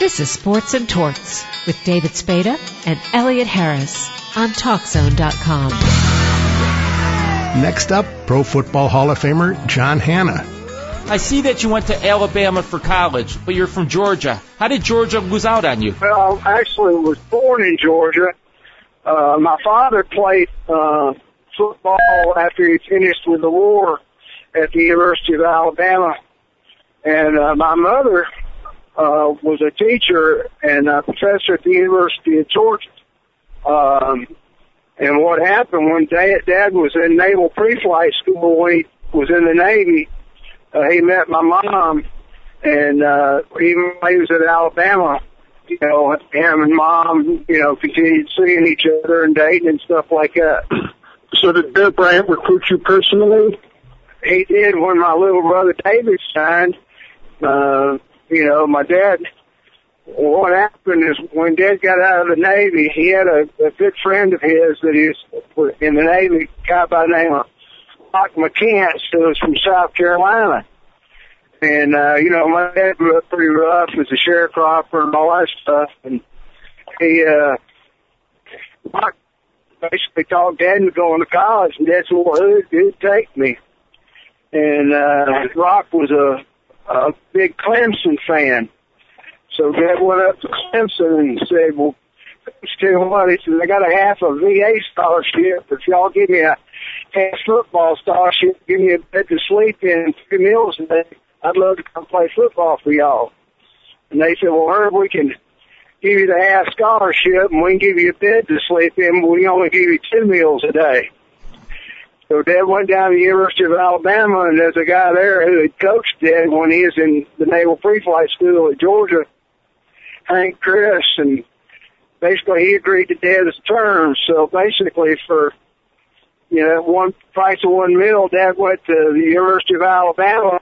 This is Sports and Torts with David Spada and Elliot Harris on TalkZone.com. Next up, Pro Football Hall of Famer John Hannah. I see that you went to Alabama for college, but you're from Georgia. How did Georgia lose out on you? Well, I actually was born in Georgia. My father played football after he finished with the war at the University of Alabama. And my mother was a teacher and a professor at the University of Georgia. And what happened one day, Dad was in Naval Pre-Flight School when he was in the Navy. He met my mom, and even when he was at Alabama, you know, him and Mom, you know, continued seeing each other and dating and stuff like that. So did Bear Bryant recruit you personally? He did when my little brother David signed. You know, my dad, what happened is when Dad got out of the Navy, he had a good friend of his that he was in the Navy, a guy by the name of Rock McCants, who was from South Carolina. And, you know, my dad grew up pretty rough as a sharecropper and all that stuff. And he, Rock basically talked Dad into going to college, and Dad said, well, who'd take me? And, Rock was a big Clemson fan. So Dad went up to Clemson and said, well, tell you what, he said, I got a half a VA scholarship. If y'all give me a half football scholarship, give me a bed to sleep in, 3 meals a day, I'd love to come play football for y'all. And they said, well, Herb, we can give you the half scholarship and we can give you a bed to sleep in, but we only give you 2 meals a day. So Dad went down to the University of Alabama, and there's a guy there who had coached Dad when he was in the Naval Pre-Flight School at Georgia, Hank Chris, and basically he agreed to Dad's terms. So basically for, you know, one price of 1 meal, Dad went to the University of Alabama,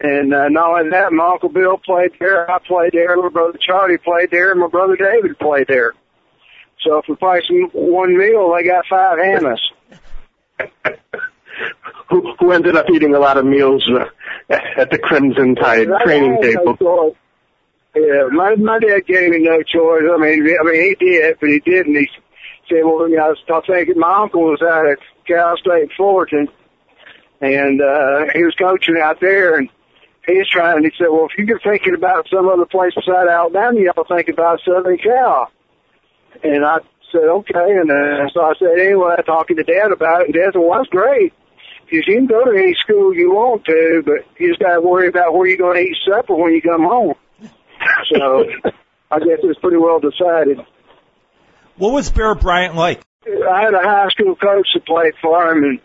and not only that, my Uncle Bill played there, I played there, little brother Charlie played there, and my brother David played there. So for the price of 1 meal, they got 5 Hannahs. Who ended up eating a lot of meals at the Crimson Tide training table. No, yeah, my dad gave me no choice. I mean, he did, but he didn't. He said, well, you know, I think my uncle was out at Cal State Fullerton, and he was coaching out there, and he said, well, if you're thinking about some other place beside Alabama, y'all think about Southern Cal. And I said, okay, and so I said, anyway, I talking to Dad about it, and Dad said, well, that's great. He said, you can go to any school you want to, but you just got to worry about where you're going to eat supper when you come home. So I guess it's pretty well decided. What was Bear Bryant like? I had a high school coach that played for him, and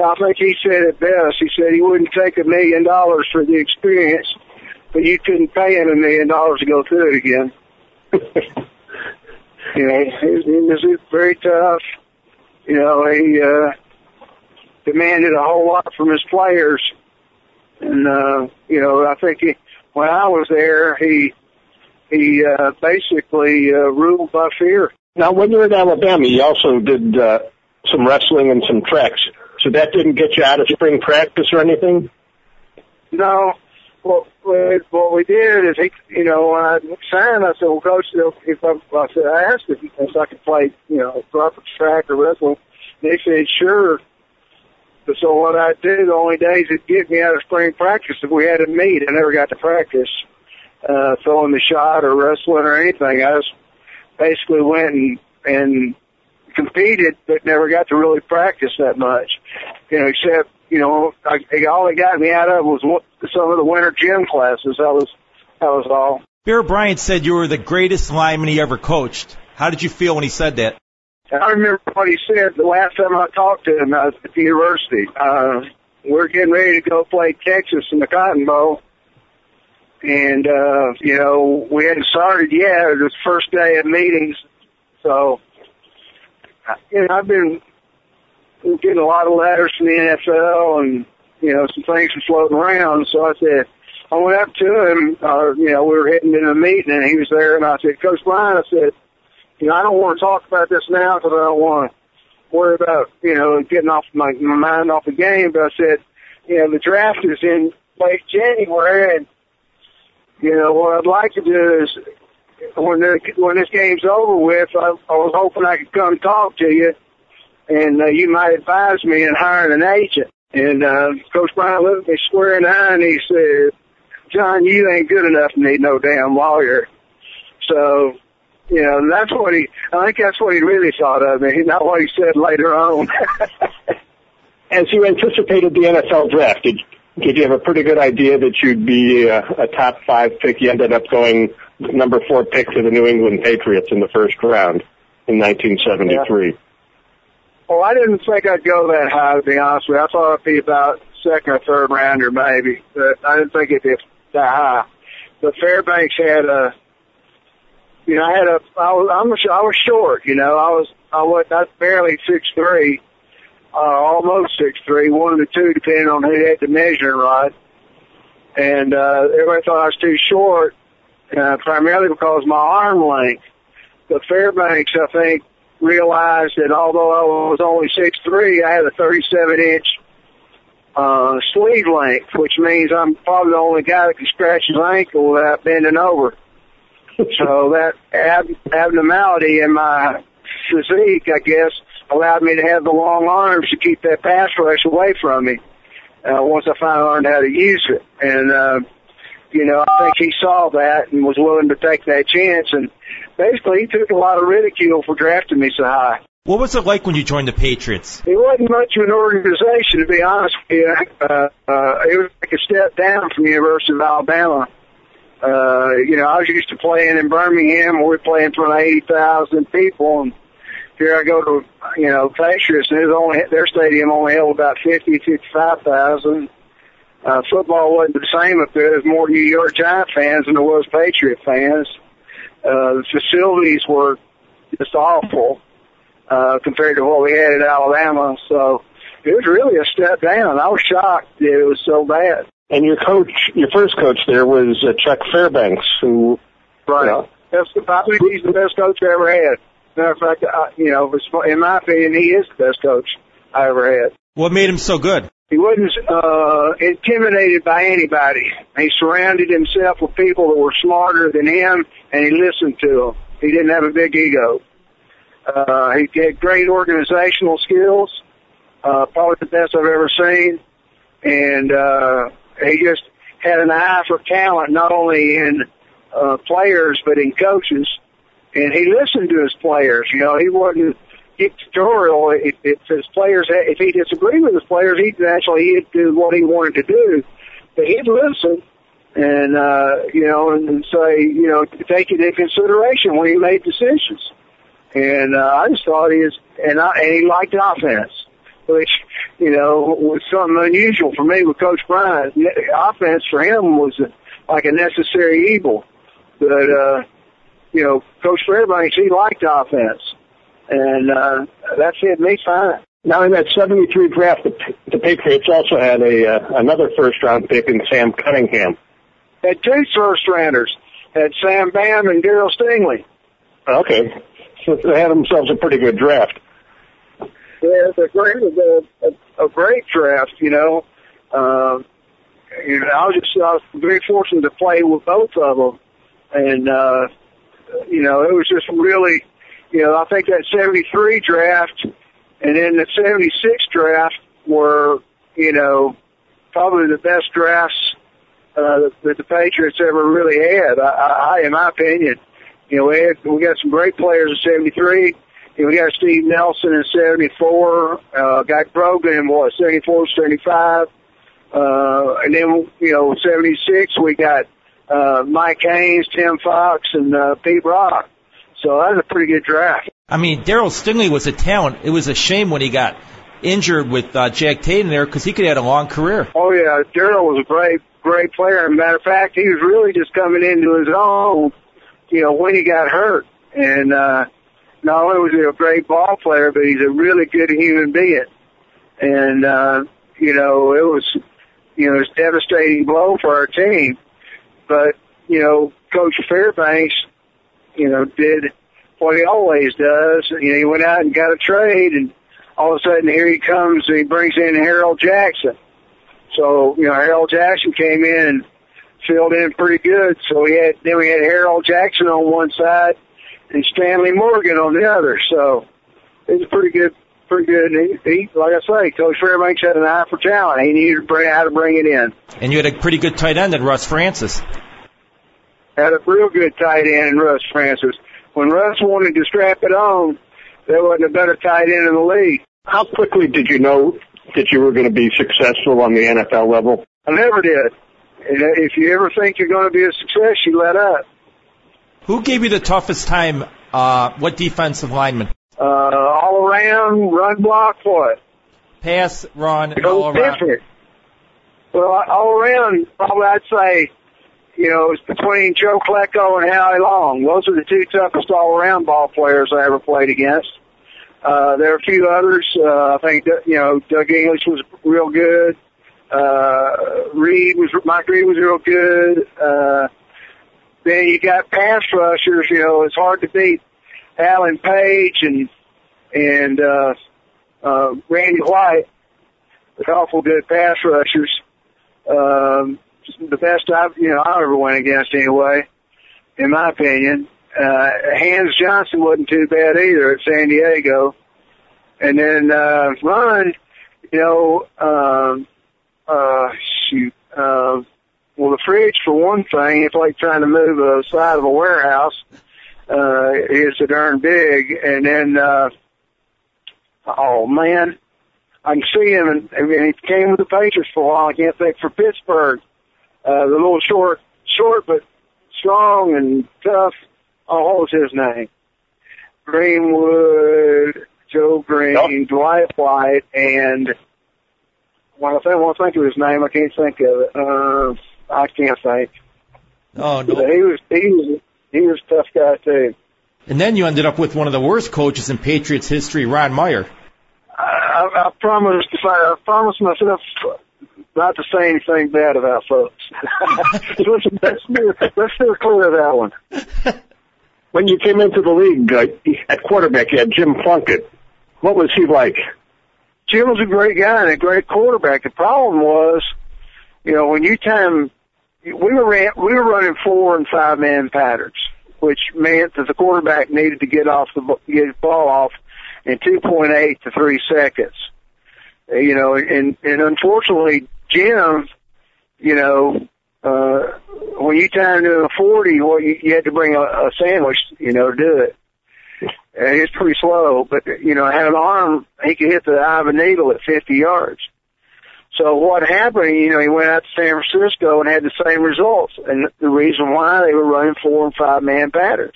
I think he said it best. He said he wouldn't take $1 million for the experience, but you couldn't pay him $1 million to go through it again. You know, he was very tough. You know, he demanded a whole lot from his players. And, you know, I think when I was there, he basically ruled by fear. Now, when you were in Alabama, you also did some wrestling and some tracks. So that didn't get you out of spring practice or anything? No. Well, what we did is, you know, when I signed, I said, well, Coach, I asked if I could play, you know, proper track or wrestling. They said, sure. But so what I did, the only days that get me out of spring practice, if we had a meet, I never got to practice throwing the shot or wrestling or anything. I just basically went and competed, but never got to really practice that much, you know, except, you know, all it got me out of was some of the winter gym classes. That was all. Bear Bryant said you were the greatest lineman he ever coached. How did you feel when he said that? I remember what he said the last time I talked to him. I was at the university. We were getting ready to go play Texas in the Cotton Bowl. And, you know, we hadn't started yet. It was the first day of meetings. So, you know, I've been getting a lot of letters from the NFL and, you know, some things were floating around. So I said, I went up to him, you know, we were heading into a meeting and he was there. And I said, Coach Bryant, I said, you know, I don't want to talk about this now because I don't want to worry about, you know, getting off my mind off the game. But I said, you know, the draft is in late January and You know, what I'd like to do is, when this game's over with, I was hoping I could come talk to you, and you might advise me in hiring an agent. And Coach Bryant looked me square in the eye, and he said, John, you ain't good enough to need no damn lawyer. So, you know, that's what I think that's what he really thought of me, not what he said later on. As you anticipated the NFL draft, did you have a pretty good idea that you'd be a top five pick? You ended up going number 4 pick to the New England Patriots in the first round in 1973. Yeah. Well, I didn't think I'd go that high, to be honest with you. I thought it'd be about second or third rounder, maybe, but I didn't think it'd be that high. But Fairbanks had a, you know, I was short, you know, I was barely 6'3", almost 6'3", 1 to 2, depending on who had the measuring rod. And everybody thought I was too short, primarily because of my arm length. But Fairbanks, I think, realized that although I was only 6'3", I had a 37-inch sleeve length, which means I'm probably the only guy that can scratch his ankle without bending over. So that abnormality in my physique, I guess, allowed me to have the long arms to keep that pass rush away from me once I finally learned how to use it. And, you know, I think he saw that and was willing to take that chance. And basically, he took a lot of ridicule for drafting me so high. What was it like when you joined the Patriots? It wasn't much of an organization, to be honest with you. It was like a step down from the University of Alabama. You know, I was used to playing in Birmingham where we played in front of 80,000 people, and here I go to, you know, Patriots, and their stadium only held about 55,000. Football wasn't the same up there. There was more New York Giant fans than there was Patriot fans. The facilities were just awful compared to what we had at Alabama, so it was really a step down. I was shocked that it was so bad. And your coach, your first coach there was Chuck Fairbanks, who... Right. You know, I think he's the best coach I ever had. Matter of fact, you know, in my opinion, he is the best coach I ever had. What made him so good? He wasn't intimidated by anybody. He surrounded himself with people that were smarter than him, and he listened to them. He didn't have a big ego. He had great organizational skills, probably the best I've ever seen, and... He just had an eye for talent, not only in players but in coaches, and he listened to his players. You know, he wasn't dictatorial. If he disagreed with his players, he'd do what he wanted to do, but he'd listen and you know, and say, you know, take it into consideration when he made decisions. And I just thought and he liked offense, which, you know, was something unusual for me with Coach Bryant. Offense for him was like a necessary evil. But, you know, Coach Fairbanks, he liked offense. And that fit me fine. Now, in that 73 draft, the Patriots also had another first-round pick in Sam Cunningham. Had 2 first-rounders. Had Sam Bam and Darryl Stingley. Okay. So they had themselves a pretty good draft. Yeah, it was a great draft, you know. You know, I was very fortunate to play with both of them. And, you know, it was just really, you know, I think that 73 draft and then the 76 draft were, you know, probably the best drafts that the Patriots ever really had, in my opinion. You know, we got some great players in 73. We got Steve Nelson in 74, got Grogan in, 74, 75. And then, you know, 76, we got Mike Haynes, Tim Fox, and Pete Brock. So that was a pretty good draft. I mean, Darryl Stingley was a talent. It was a shame when he got injured with Jack Tatum there, because he could have had a long career. Oh, yeah, Darryl was a great player. As a matter of fact, he was really just coming into his own, you know, when he got hurt. And... not only was he a great ball player, but he's a really good human being. And, you know, it was a devastating blow for our team. But, you know, Coach Fairbanks, you know, did what he always does. You know, he went out and got a trade, and all of a sudden here he comes and he brings in Harold Jackson. So, you know, Harold Jackson came in and filled in pretty good. So we had Harold Jackson on one side and Stanley Morgan on the other. So it was pretty good. And he, like I say, Coach Fairbanks had an eye for talent. He knew how to bring it in. And you had a pretty good tight end in Russ Francis. Had a real good tight end in Russ Francis. When Russ wanted to strap it on, there wasn't a better tight end in the league. How quickly did you know that you were going to be successful on the NFL level? I never did. If you ever think you're going to be a success, you let up. Who gave you the toughest time? What defensive lineman? All around, run, block, what? Pass, run, all around. Well, all around, probably I'd say, it was between Joe Klecko and Howie Long. Those are the two toughest all-around ball players I ever played against. There are a few others. I think, Doug English was real good. Mike Reed was real good. Then you got pass rushers, it's hard to beat Alan Page and Randy White. They're awful good pass rushers. The best I ever went against anyway, in my opinion. Hans Johnson wasn't too bad either at San Diego. And then, run, the fridge, for one thing, it's like trying to move a side of a warehouse. It's a darn big. And then, I can see him, and he came with the Patriots for a while. I can't think, for Pittsburgh. The little short but strong and tough. Oh, what was his name? Greenwood, Joe Green, nope. Dwight White, and I want to think of his name. I can't think of it. I can't think. Oh no, he was a tough guy too. And then you ended up with one of the worst coaches in Patriots history, Ron Meyer. I promised. I promised myself not to say anything bad about folks. Let's steer clear of that one. When you came into the league at quarterback, you had Jim Plunkett. What was he like? Jim was a great guy and a great quarterback. The problem was, when you time, we were running 4- and 5-man patterns, which meant that the quarterback needed to get his ball off in 2.8 to 3 seconds. And unfortunately, Jim, when you timed him a 40, well, you had to bring a sandwich, to do it. And it's pretty slow, but, had an arm, he could hit the eye of a needle at 50 yards. So what happened, he went out to San Francisco and had the same results. And the reason why, they were running 4- and 5-man patterns.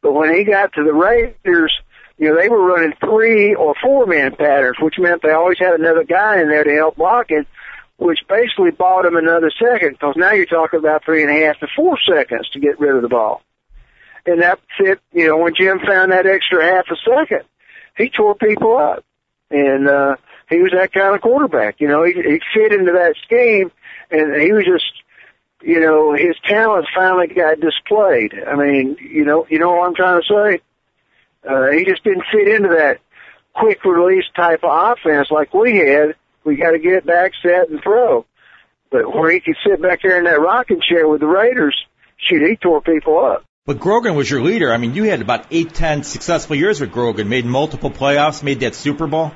But when he got to the Raiders, they were running 3- or 4-man patterns, which meant they always had another guy in there to help blocking, which basically bought them another second, because now you're talking about 3.5 to 4 seconds to get rid of the ball. And that fit, when Jim found that extra half a second, he tore people up. And he was that kind of quarterback. He fit into that scheme, and he was just, his talent finally got displayed. I mean, you know what I'm trying to say? He just didn't fit into that quick release type of offense like we had. We got to get back, set, and throw. But where he could sit back there in that rocking chair with the Raiders, he tore people up. But Grogan was your leader. I mean, you had about 8-10 successful years with Grogan, made multiple playoffs, made that Super Bowl.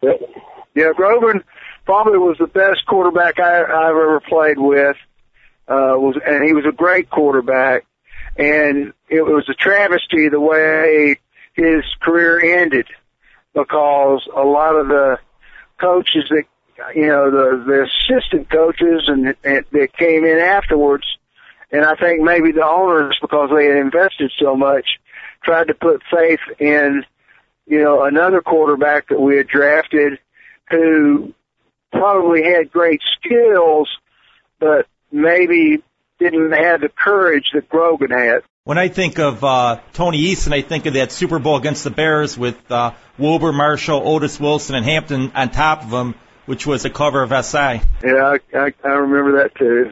Yeah, Grogan probably was the best quarterback I've ever played with. And he was a great quarterback. And it was a travesty the way his career ended, because a lot of the coaches that, the assistant coaches and that came in afterwards, and I think maybe the owners, because they had invested so much, tried to put faith in, another quarterback that we had drafted who probably had great skills, but maybe didn't have the courage that Grogan had. When I think of Tony Easton, I think of that Super Bowl against the Bears with Wilbur Marshall, Otis Wilson, and Hampton on top of him, which was a cover of SI. Yeah, I remember that too.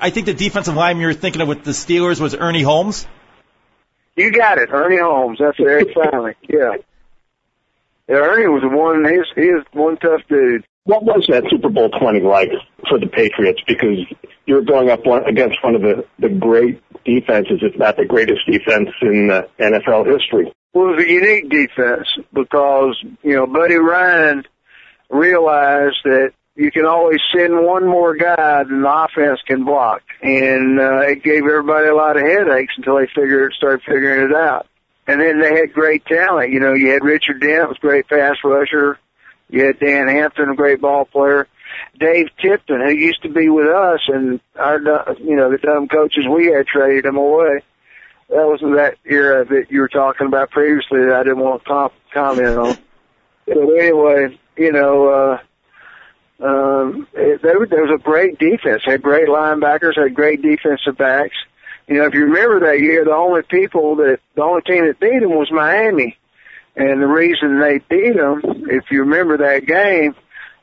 I think the defensive lineman you were thinking of with the Steelers was Ernie Holmes. You got it, Ernie Holmes. That's Eric Finley. Yeah, Ernie was one. He is one tough dude. What was that Super Bowl 20 like for the Patriots? Because you're going up against one of the great defenses, if not the greatest defense in NFL history. Well, it was a unique defense because, you know, Buddy Ryan realized that you can always send one more guy than the offense can block. And it gave everybody a lot of headaches until they started figuring it out. And then they had great talent. You know, you had Richard Dent, was a great pass rusher. You had Dan Hampton, a great ball player. Dave Tipton, who used to be with us, and our, you know, the dumb coaches we had traded him away. That was in that era that you were talking about previously that I didn't want to comment on. So anyway, you know, there was a great defense. Had great linebackers, had great defensive backs. You know, if you remember that year, the only team that beat them was Miami. And the reason they beat them, if you remember that game,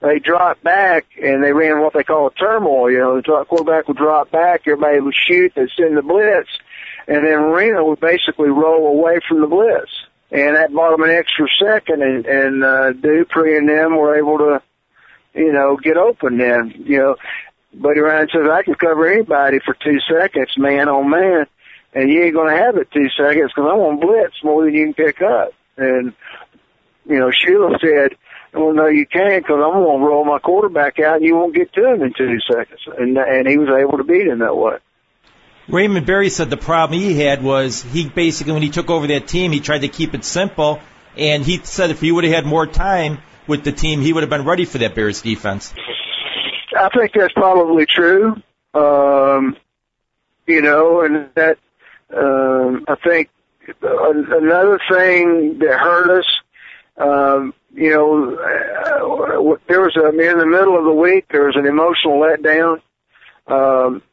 they dropped back and they ran what they call a turmoil. You know, the quarterback would drop back, everybody would shoot, they'd send the blitz, and then Reno would basically roll away from the blitz. And that bought them an extra second, and Dupree and them were able to, you know, get open then, you know. Buddy Ryan says, I can cover anybody for 2 seconds, man on man, and you ain't going to have it 2 seconds because I'm going to blitz more than you can pick up. And, you know, Sheila said, well, no, you can't because I'm going to roll my quarterback out and you won't get to him in 2 seconds. And he was able to beat him that way. Raymond Berry said the problem he had was he basically, when he took over that team, he tried to keep it simple, and he said if he would have had more time with the team, he would have been ready for that Bears defense. I think that's probably true. You know, and that, I think another thing that hurt us, you know, there was in the middle of the week, there was an emotional letdown.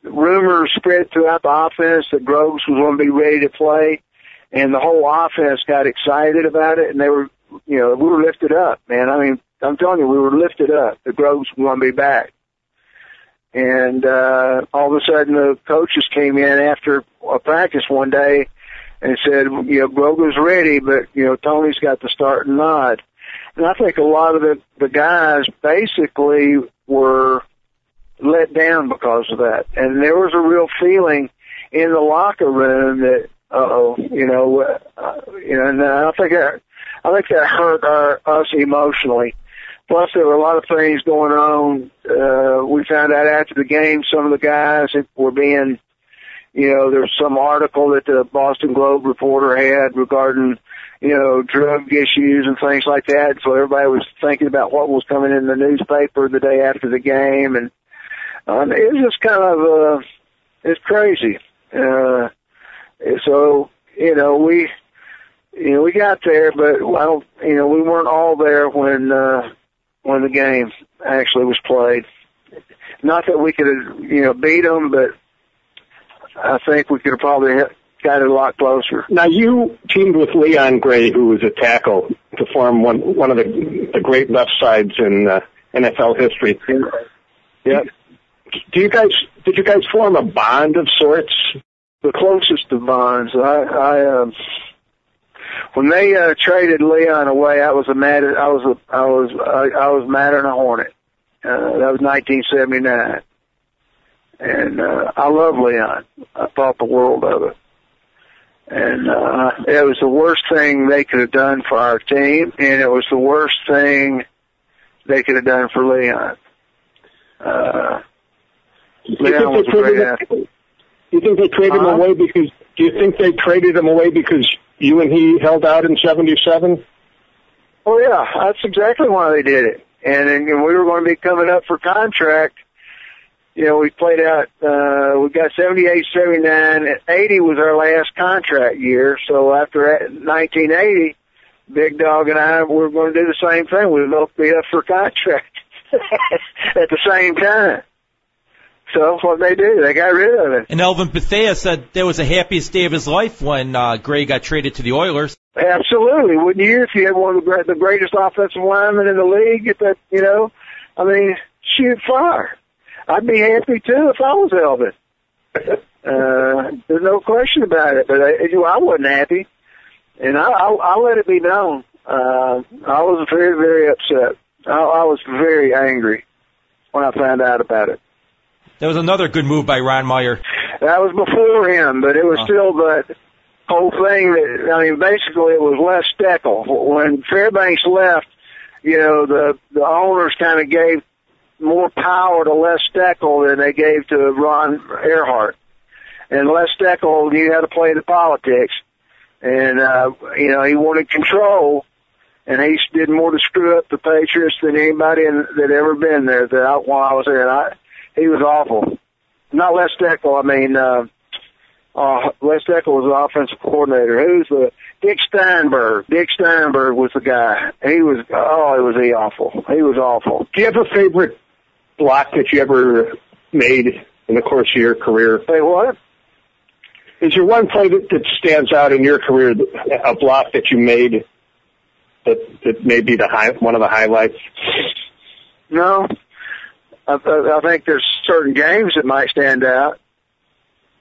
Rumors spread throughout the offense that Groves was going to be ready to play, and the whole offense got excited about it, and they were, you know, we were lifted up, man. I mean, I'm telling you, we were lifted up. The Groves were going to be back. And all of a sudden, the coaches came in after a practice one day and said, you know, Grogan's ready, but, you know, Tony's got the starting nod. And I think a lot of the guys basically were let down because of that. And there was a real feeling in the locker room that, uh-oh, you know, and I think that hurt us emotionally. Plus, there were a lot of things going on. We found out after the game some of the guys were being, you know, there was some article that the Boston Globe reporter had regarding, you know, drug issues and things like that. So everybody was thinking about what was coming in the newspaper the day after the game. And it was just kind of, it's crazy. So, you know, we got there, but I don't, you know, we weren't all there when the game actually was played. Not that we could have, you know, beat them, but I think we could have probably got it a lot closer. Now, you teamed with Leon Gray, who was a tackle, to form one of the great left sides in NFL history. Yeah. Did you guys form a bond of sorts? The closest of bonds. I when they traded Leon away, I was madder than a hornet. That was 1979, and I love Leon. I thought the world of it, and it was the worst thing they could have done for our team, and it was the worst thing they could have done for Leon. Leon was a great athlete. Do you think they traded him away because? Do you think they traded him away because you and he held out in 77? Oh, yeah. That's exactly why they did it. And we were going to be coming up for contract. You know, we played out, we got 78, 79, 80 was our last contract year. So after 1980, Big Dog and I were going to do the same thing. We were both be up for contract at the same time. So what they do, they got rid of it. And Elvin Bethea said that was the happiest day of his life when Gray got traded to the Oilers. Absolutely. Wouldn't you if you had one of the greatest offensive linemen in the league? At that, you know, I mean, shoot fire. I'd be happy, too, if I was Elvin. There's no question about it. But I wasn't happy. And I let it be known. I was very, very upset. I was very angry when I found out about it. There was another good move by Ron Meyer. That was before him, but it was still the whole thing. That, I mean, basically it was Les Steckel. When Fairbanks left, you know, the owners kind of gave more power to Les Steckel than they gave to Ron Earhart. And Les Steckel knew how to play the politics. And, you know, he wanted control, and he did more to screw up the Patriots than anybody that ever been there while I was there. He was awful. Not Les Steckel, I mean, Les Steckel was the offensive coordinator. Who's the Dick Steinberg? Dick Steinberg was the guy. He was awful. He was awful. Do you have a favorite block that you ever made in the course of your career? Say what? Is there one play that stands out in your career, a block that you made that may be one of the highlights? No. I think there's certain games that might stand out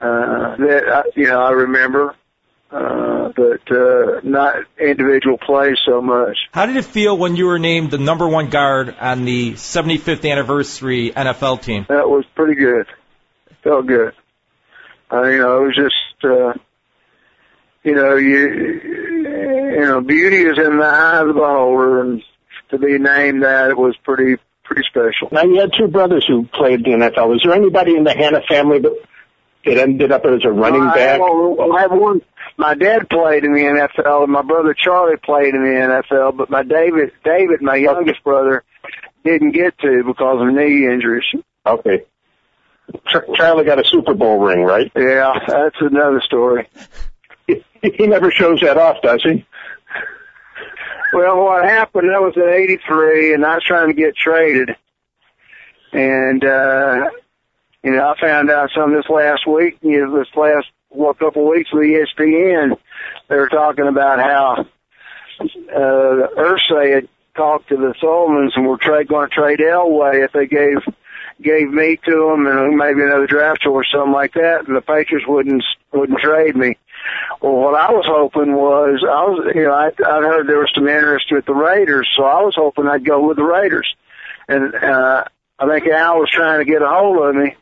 that I remember, but not individual plays so much. How did it feel when you were named the number one guard on the 75th anniversary NFL team? That was pretty good. Felt good. It was just, beauty is in the eye of the beholder, and to be named that, it was pretty special. Now, you had two brothers who played in the NFL. Was there anybody in the Hannah family that ended up as a running back? Well, I have one. My dad played in the NFL, and my brother Charlie played in the NFL, but my David, my youngest brother, didn't get to because of knee injuries. Okay. Charlie got a Super Bowl ring, right? Yeah, that's another story. He never shows that off, does he? Well, what happened, I was in 83, and I was trying to get traded. And, I found out some this last week, couple of weeks with ESPN, they were talking about how Irsay had talked to the Solomons and were going to trade Elway if they gave me to them and maybe another draft or something like that, and the Patriots wouldn't trade me. Well, what I was hoping was, I heard there was some interest with the Raiders, so I was hoping I'd go with the Raiders. And I think Al was trying to get a hold of me.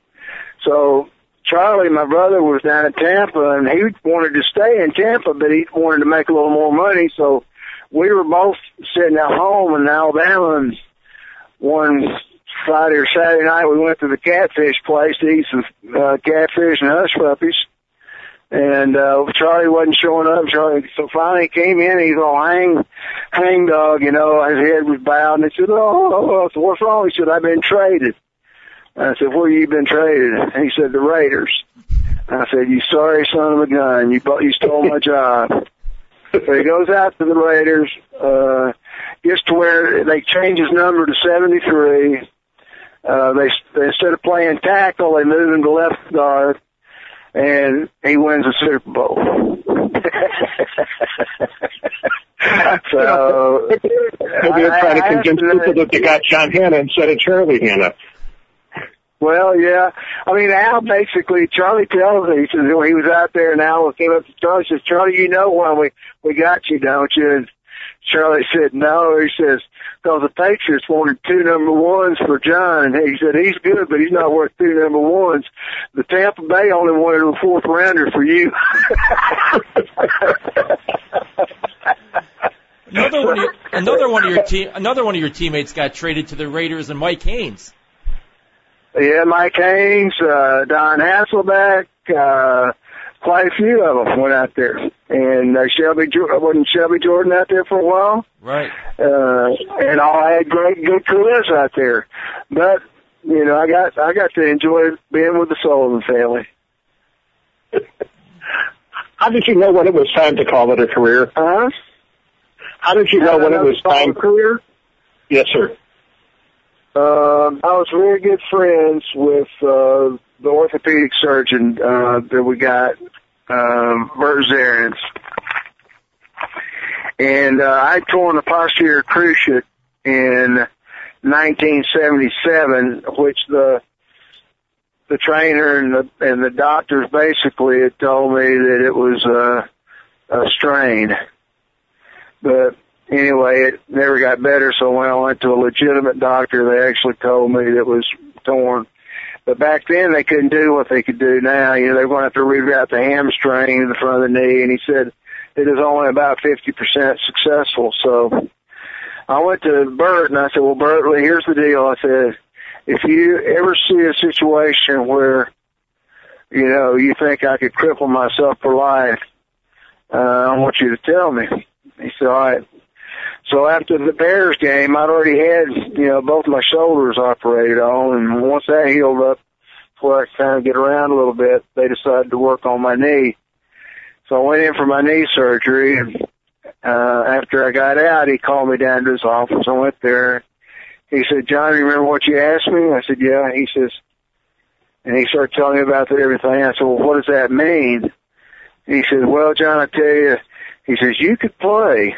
So Charlie, my brother, was down in Tampa, and he wanted to stay in Tampa, but he wanted to make a little more money. So we were both sitting at home in Alabama, and one Friday or Saturday night we went to the catfish place to eat some catfish and hush puppies. And Charlie wasn't showing up. So finally he came in, he's all hang dog, his head was bowed, and he said, "Oh, what's wrong?" He said, "I've been traded." I said, "Where you been traded?" And he said, "The Raiders." I said, "You sorry son of a gun, you stole my job." So he goes out to the Raiders, gets to where they change his number to 73. They instead of playing tackle, they move him to left guard. And he wins the Super Bowl. So maybe they're trying to convince people that they got John Hannah instead of Charlie Hannah. Well, yeah. I mean, Al basically, Charlie tells me, he says, when he was out there and Al came up to Charlie, he says, "Charlie, you know why we got you, don't you?" And Charlie said, "No." He says, "Because the Patriots wanted 2 number 1s for John." He said, "He's good, but he's not worth 2 number 1s. The Tampa Bay only wanted a 4th rounder for you." Another one of your teammates got traded to the Raiders, and Mike Haynes. Yeah, Mike Haynes, Don Hasselbeck, quite a few of them went out there, and wasn't Shelby Jordan out there for a while? Right. And all had good careers out there, but I got to enjoy being with the Sullivan family. How did you know when it was time to call it a career? Huh? How did you know when it was time? Career? Yes, sir. I was very good friends with the orthopedic surgeon that we got, Bert Zarens. And I torn a posterior cruciate in 1977, which the trainer and the doctors basically had told me that it was a strain. But anyway, it never got better, so when I went to a legitimate doctor, they actually told me that it was torn. But back then they couldn't do what they could do now. You know, they're going to have to reroute the hamstring to the front of the knee. And he said it is only about 50% successful. So I went to Bert and I said, well, Bert, here's the deal. I said, if you ever see a situation where, you know, you think I could cripple myself for life, I want you to tell me. He said, all right. So after the Bears game, I'd already had, you know, both my shoulders operated on, and once that healed up, before I could kind of get around a little bit, they decided to work on my knee. So I went in for my knee surgery, and after I got out, he called me down to his office. I went there. He said, John, you remember what you asked me? I said, yeah. He says, and he started telling me about everything. I said, well, what does that mean? He said, well, John, I tell you, he says, you could play.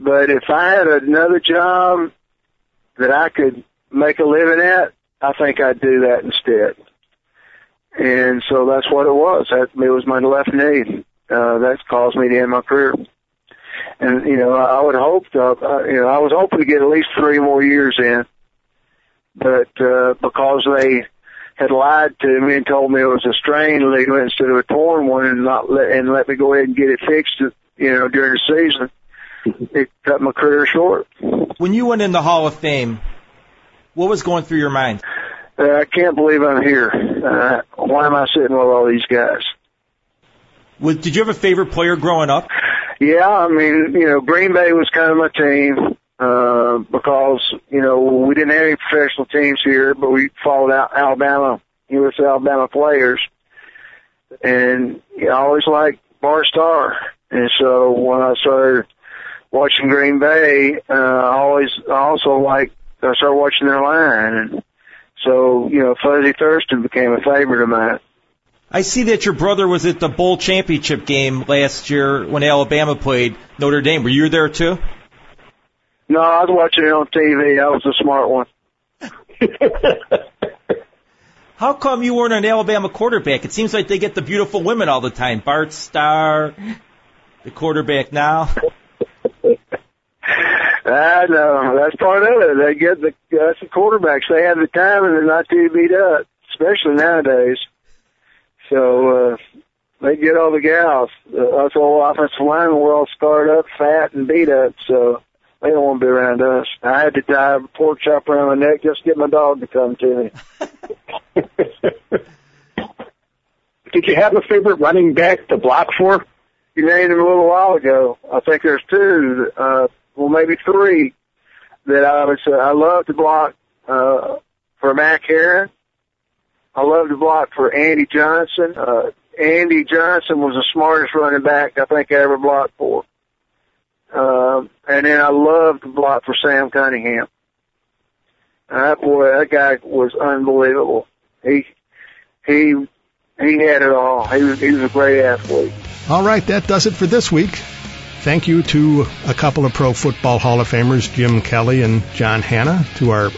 But if I had another job that I could make a living at, I think I'd do that instead. And so that's what it was. That, it was my left knee. That's caused me to end my career. And, you know, I would hope to, you know, I was hoping to get at least 3 more years in. But because they had lied to me and told me it was a strained ligament instead of a torn one and let me go ahead and get it fixed, you know, during the season, it cut my career short. When you went in the Hall of Fame, what was going through your mind? I can't believe I'm here. Why am I sitting with all these guys? Did you have a favorite player growing up? Yeah, I mean, you know, Green Bay was kind of my team because, you know, we didn't have any professional teams here, but we followed out Alabama, University of Alabama players. And I always liked Bar Star. And so when I started watching Green Bay, I started watching their line. And so, you know, Fuzzy Thurston became a favorite of mine. I see that your brother was at the bowl championship game last year when Alabama played Notre Dame. Were you there too? No, I was watching it on TV. I was the smart one. How come you weren't an Alabama quarterback? It seems like they get the beautiful women all the time. Bart Starr, the quarterback now. I know. That's part of it. They get that's the quarterbacks. They have the time and they're not too beat up, especially nowadays. So they get all the gals. Us old offensive linemen were all scarred up, fat, and beat up, so they don't want to be around us. I had to tie a pork chop around my neck just to get my dog to come to me. Did you have a favorite running back to block for? You named him a little while ago. I think there's 2. Well, maybe 3 that I would say I love to block for Mac Herron. I love to block for Andy Johnson. Andy Johnson was the smartest running back I think I ever blocked for. And then I love to block for Sam Cunningham. That guy was unbelievable. He had it all. He was a great athlete. All right, that does it for this week. Thank you to a couple of Pro Football Hall of Famers, Jim Kelly and John Hannah, to our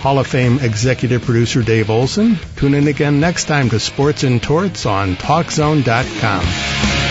Hall of Fame executive producer, Dave Olson. Tune in again next time to Sports and Torts on TalkZone.com.